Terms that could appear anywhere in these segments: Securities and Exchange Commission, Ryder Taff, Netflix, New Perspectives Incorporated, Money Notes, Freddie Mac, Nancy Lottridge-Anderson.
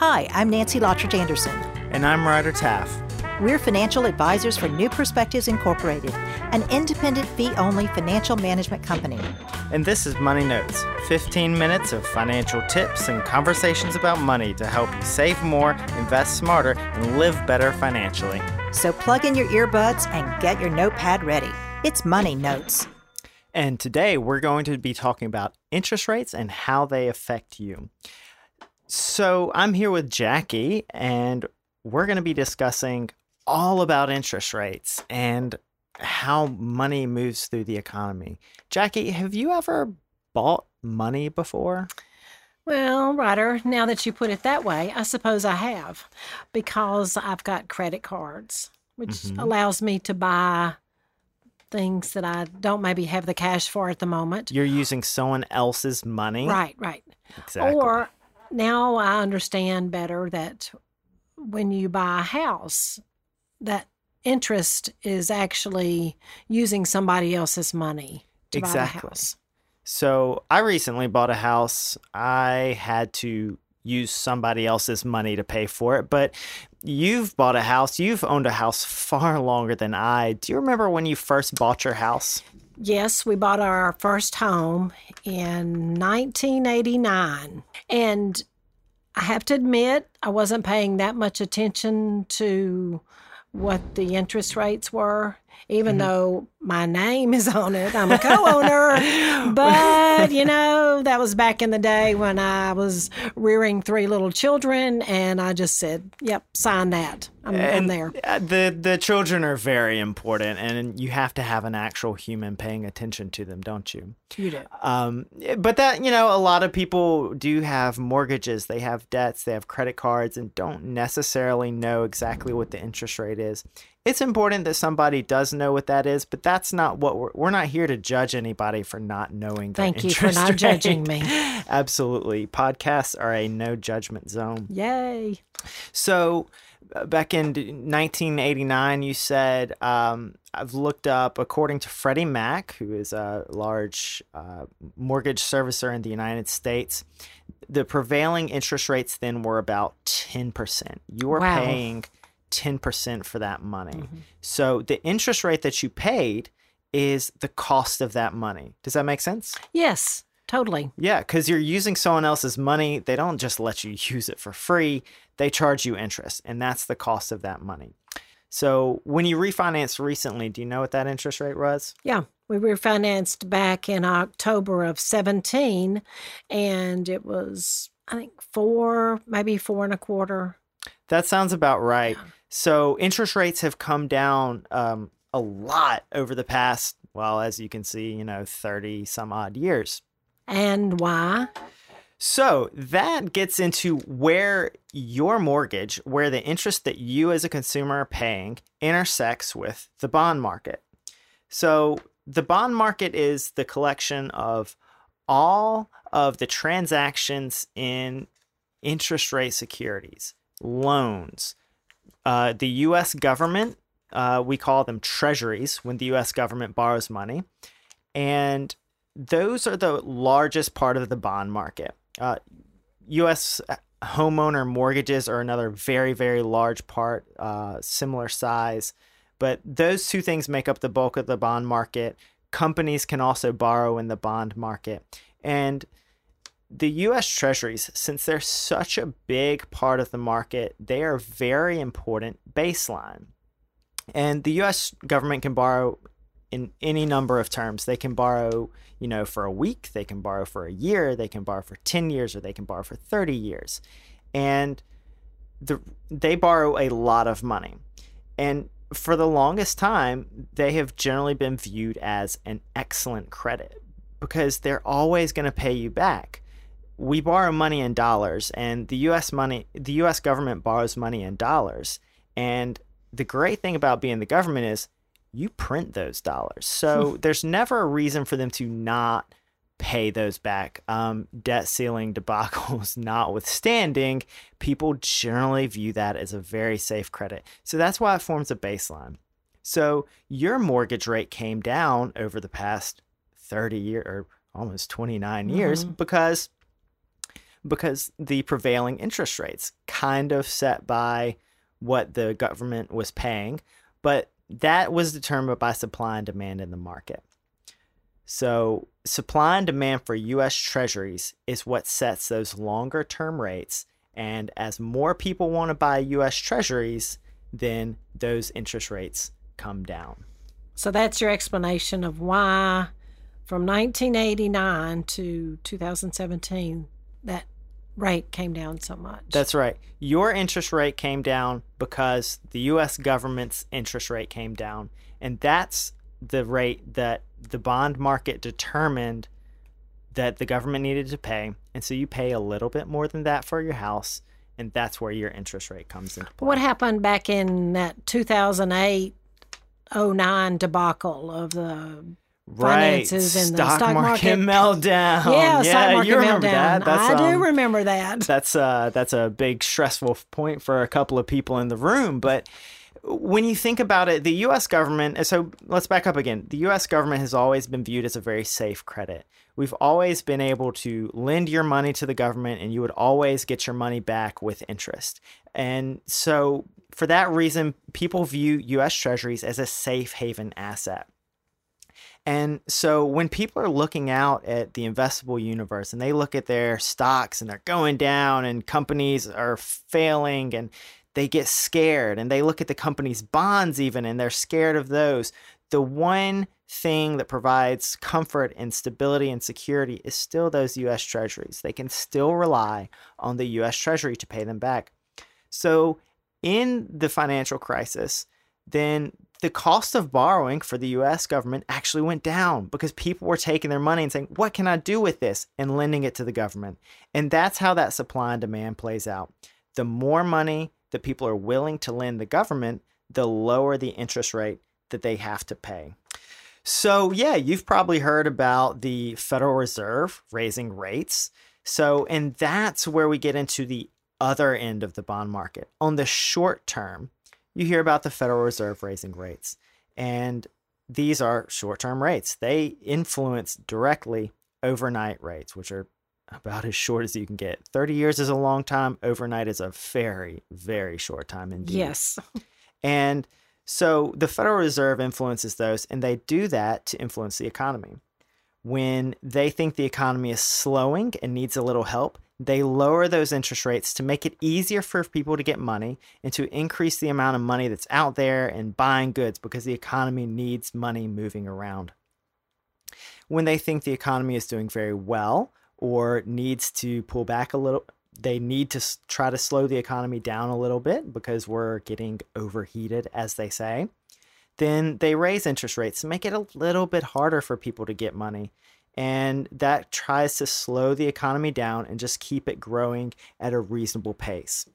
Hi, I'm Nancy Lottridge-Anderson. And I'm Ryder Taff. We're financial advisors for New Perspectives Incorporated, an independent fee-only financial management company. And this is Money Notes, 15 minutes of financial tips and conversations about money to help you save more, invest smarter, and live better financially. So plug in your earbuds and get your notepad ready. It's Money Notes. And today we're going to be talking about interest rates and how they affect you. So I'm here with Jackie, and we're going to be discussing all about interest rates and how money moves through the economy. Jackie, have you ever bought money before? Well, Ryder, now that you put it that way, I suppose I have, because I've got credit cards, which allows me to buy things that I don't maybe have the cash for at the moment. You're using someone else's money? Right. Exactly. Or now I understand better that when you buy a house, that interest is actually using somebody else's money to buy the house. So I recently bought a house. I had to use somebody else's money to pay for it. But you've bought a house. You've owned a house far longer than I. Do you remember when you first bought your house? Yes, we bought our first home in 1989. And I have to admit, I wasn't paying that much attention to what the interest rates were, even though my name is on it. I'm a co-owner. But, you know, that was back in the day when I was rearing three little children, and I just said, yep, sign that. I'm there. The children are very important, and you have to have an actual human paying attention to them, don't you? You do. But that, you know, a lot of people do have mortgages, they have debts, they have credit cards, and don't necessarily know exactly what the interest rate is. It's important that somebody does know what that is, but that's not what we're not here to judge anybody for not knowing their interest rate. Thank you for not judging me. Absolutely. Podcasts are a no judgment zone. Yay. So back in 1989, you said, I've looked up, according to Freddie Mac, who is a large mortgage servicer in the United States, the prevailing interest rates then were about 10%. You were paying 10% for that money. So the interest rate that you paid is the cost of that money. Does that make sense? Yes, totally. Yeah, because you're using someone else's money. They don't just let you use it for free. They charge you interest, and that's the cost of that money. So when you refinanced recently, do you know what that interest rate was? Yeah, we refinanced back in October of 17, and it was, I think, 4, maybe 4.25. That sounds about right. Yeah. So interest rates have come down a lot over the past, well, as you can see, you know, 30 some odd years. And why? So that gets into where your mortgage, where the interest that you as a consumer are paying intersects with the bond market. So the bond market is the collection of all of the transactions in interest rate securities, loans. The U.S. government, we call them treasuries when the U.S. government borrows money. And those are the largest part of the bond market. U.S. homeowner mortgages are another very, very large part, similar size. But those two things make up the bulk of the bond market. Companies can also borrow in the bond market. And the U.S. treasuries, since they're such a big part of the market, they are a very important baseline. And the U.S. government can borrow in any number of terms. They can borrow, you know, for a week, they can borrow for a year, they can borrow for 10 years, or they can borrow for 30 years. And they borrow a lot of money. And for the longest time, they have generally been viewed as an excellent credit because they're always going to pay you back. We borrow money in dollars, and the U.S. government borrows money in dollars. And the great thing about being the government is you print those dollars. So there's never a reason for them to not pay those back. Debt ceiling debacles notwithstanding, people generally view that as a very safe credit. So that's why it forms a baseline. So your mortgage rate came down over the past 30 years, or almost 29 years, because because the prevailing interest rates kind of set by what the government was paying, but that was determined by supply and demand in the market. So supply and demand for U.S. Treasuries is what sets those longer term rates. And as more people want to buy U.S. Treasuries, then those interest rates come down. So that's your explanation of why from 1989 to 2017, that rate came down so much. That's right. Your interest rate came down because the U.S. government's interest rate came down. And that's the rate that the bond market determined that the government needed to pay. And so you pay a little bit more than that for your house. And that's where your interest rate comes into play. What happened back in that 2008-09 debacle of the finances and the stock market meltdown? Yeah, stock market meltdown. That. I do remember that. That's a big stressful point for a couple of people in the room. But when you think about it, the U.S. government, so let's back up again. The U.S. government has always been viewed as a very safe credit. We've always been able to lend your money to the government and you would always get your money back with interest. And so for that reason, people view U.S. Treasuries as a safe haven asset. And so when people are looking out at the investable universe and they look at their stocks and they're going down and companies are failing and they get scared and they look at the company's bonds even, and they're scared of those. The one thing that provides comfort and stability and security is still those U.S. Treasuries. They can still rely on the U.S. Treasury to pay them back. So in the financial crisis, then the cost of borrowing for the U.S. government actually went down because people were taking their money and saying, what can I do with this? And lending it to the government. And that's how that supply and demand plays out. The more money that people are willing to lend the government, the lower the interest rate that they have to pay. So yeah, you've probably heard about the Federal Reserve raising rates. So, and that's where we get into the other end of the bond market. On the short term, you hear about the Federal Reserve raising rates, and these are short-term rates. They influence directly overnight rates, which are about as short as you can get. 30 years is a long time. Overnight is a very, very short time indeed. Yes. And so the Federal Reserve influences those, and they do that to influence the economy. When they think the economy is slowing and needs a little help, they lower those interest rates to make it easier for people to get money and to increase the amount of money that's out there and buying goods because the economy needs money moving around. When they think the economy is doing very well or needs to pull back a little, they need to try to slow the economy down a little bit because we're getting overheated, as they say. Then they raise interest rates to make it a little bit harder for people to get money. And that tries to slow the economy down and just keep it growing at a reasonable pace.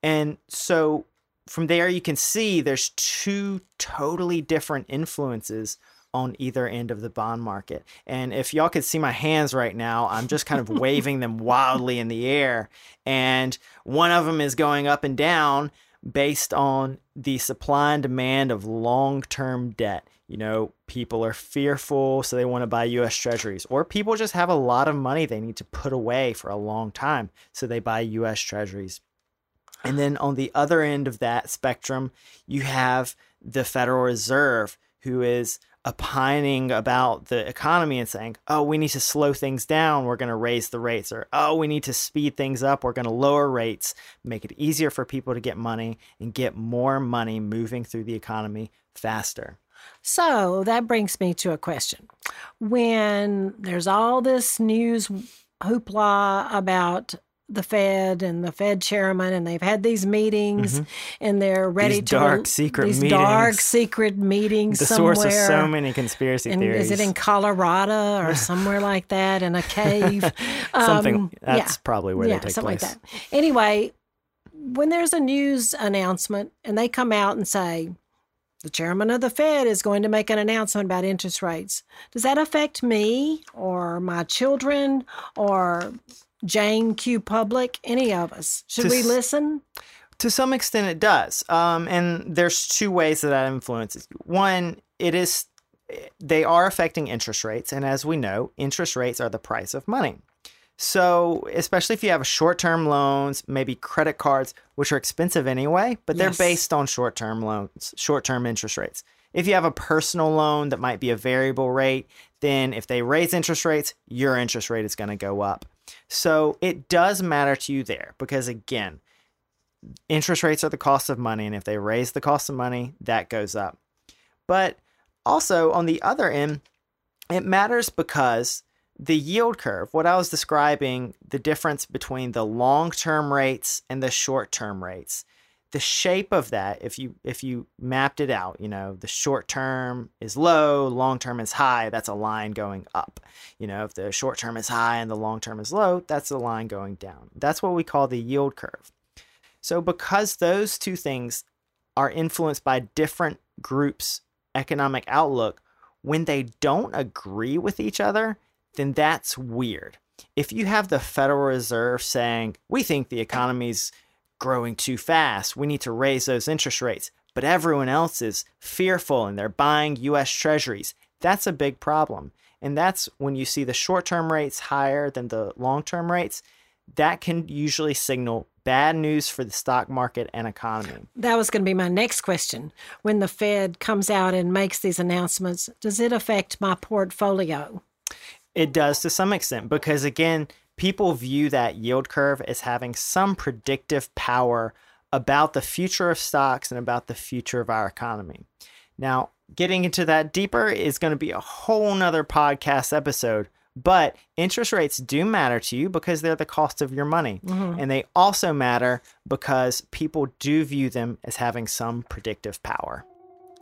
And so from there, you can see there's two totally different influences on either end of the bond market. And if y'all could see my hands right now, I'm just kind of waving them wildly in the air. And one of them is going up and down based on the supply and demand of long-term debt. You know, people are fearful, so they want to buy U.S. Treasuries. Or people just have a lot of money they need to put away for a long time, so they buy U.S. Treasuries. And then on the other end of that spectrum, you have the Federal Reserve, who is opining about the economy and saying, oh, we need to slow things down, we're going to raise the rates, or oh, we need to speed things up, we're going to lower rates, make it easier for people to get money and get more money moving through the economy faster. So that brings me to a question. When there's all this news hoopla about the Fed and the Fed chairman, and they've had these meetings, and they're ready to dark secret meetings. The somewhere. Source of so many conspiracy theories. Is it in Colorado or somewhere like that in a cave? That's probably where they take place. Like that. Anyway, when there's a news announcement and they come out and say the chairman of the Fed is going to make an announcement about interest rates, does that affect me or my children or Jane Q. Public, any of us? Should we listen? To some extent, it does. And there's two ways that influences. One, they are affecting interest rates. And as we know, interest rates are the price of money. So especially if you have short-term loans, maybe credit cards, which are expensive anyway, but they're based on short-term loans, short-term interest rates. If you have a personal loan that might be a variable rate, then if they raise interest rates, your interest rate is going to go up. So it does matter to you there because, again, interest rates are the cost of money. And if they raise the cost of money, that goes up. But also on the other end, it matters because the yield curve, what I was describing, the difference between the long-term rates and the short-term rates, the shape of that, if you mapped it out, you know, the short term is low, long term is high, that's a line going up. You know, if the short term is high and the long term is low, that's a line going down. That's what we call the yield curve. So because those two things are influenced by different groups' economic outlook, when they don't agree with each other, then that's weird. If you have the Federal Reserve saying, we think the economy's growing too fast, we need to raise those interest rates, but everyone else is fearful and they're buying U.S. treasuries, that's a big problem. And that's when you see the short-term rates higher than the long-term rates, that can usually signal bad news for the stock market and economy. That was going to be my next question. When the Fed comes out and makes these announcements, does it affect my portfolio? It does to some extent because, again, people view that yield curve as having some predictive power about the future of stocks and about the future of our economy. Now, getting into that deeper is going to be a whole nother podcast episode, but interest rates do matter to you because they're the cost of your money. Mm-hmm. And they also matter because people do view them as having some predictive power.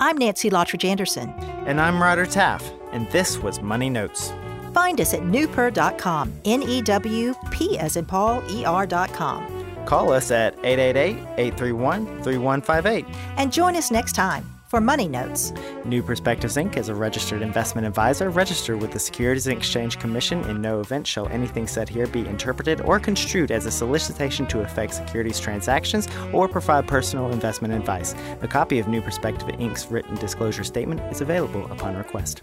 I'm Nancy Lottridge-Anderson. And I'm Ryder Taff. And this was Money Notes. Find us at newper.com, N-E-W-P as in Paul, E-R.com. Call us at 888-831-3158. And join us next time for Money Notes. New Perspectives, Inc. is a registered investment advisor, registered with the Securities and Exchange Commission. In no event shall anything said here be interpreted or construed as a solicitation to effect securities transactions or provide personal investment advice. A copy of New Perspectives, Inc.'s written disclosure statement is available upon request.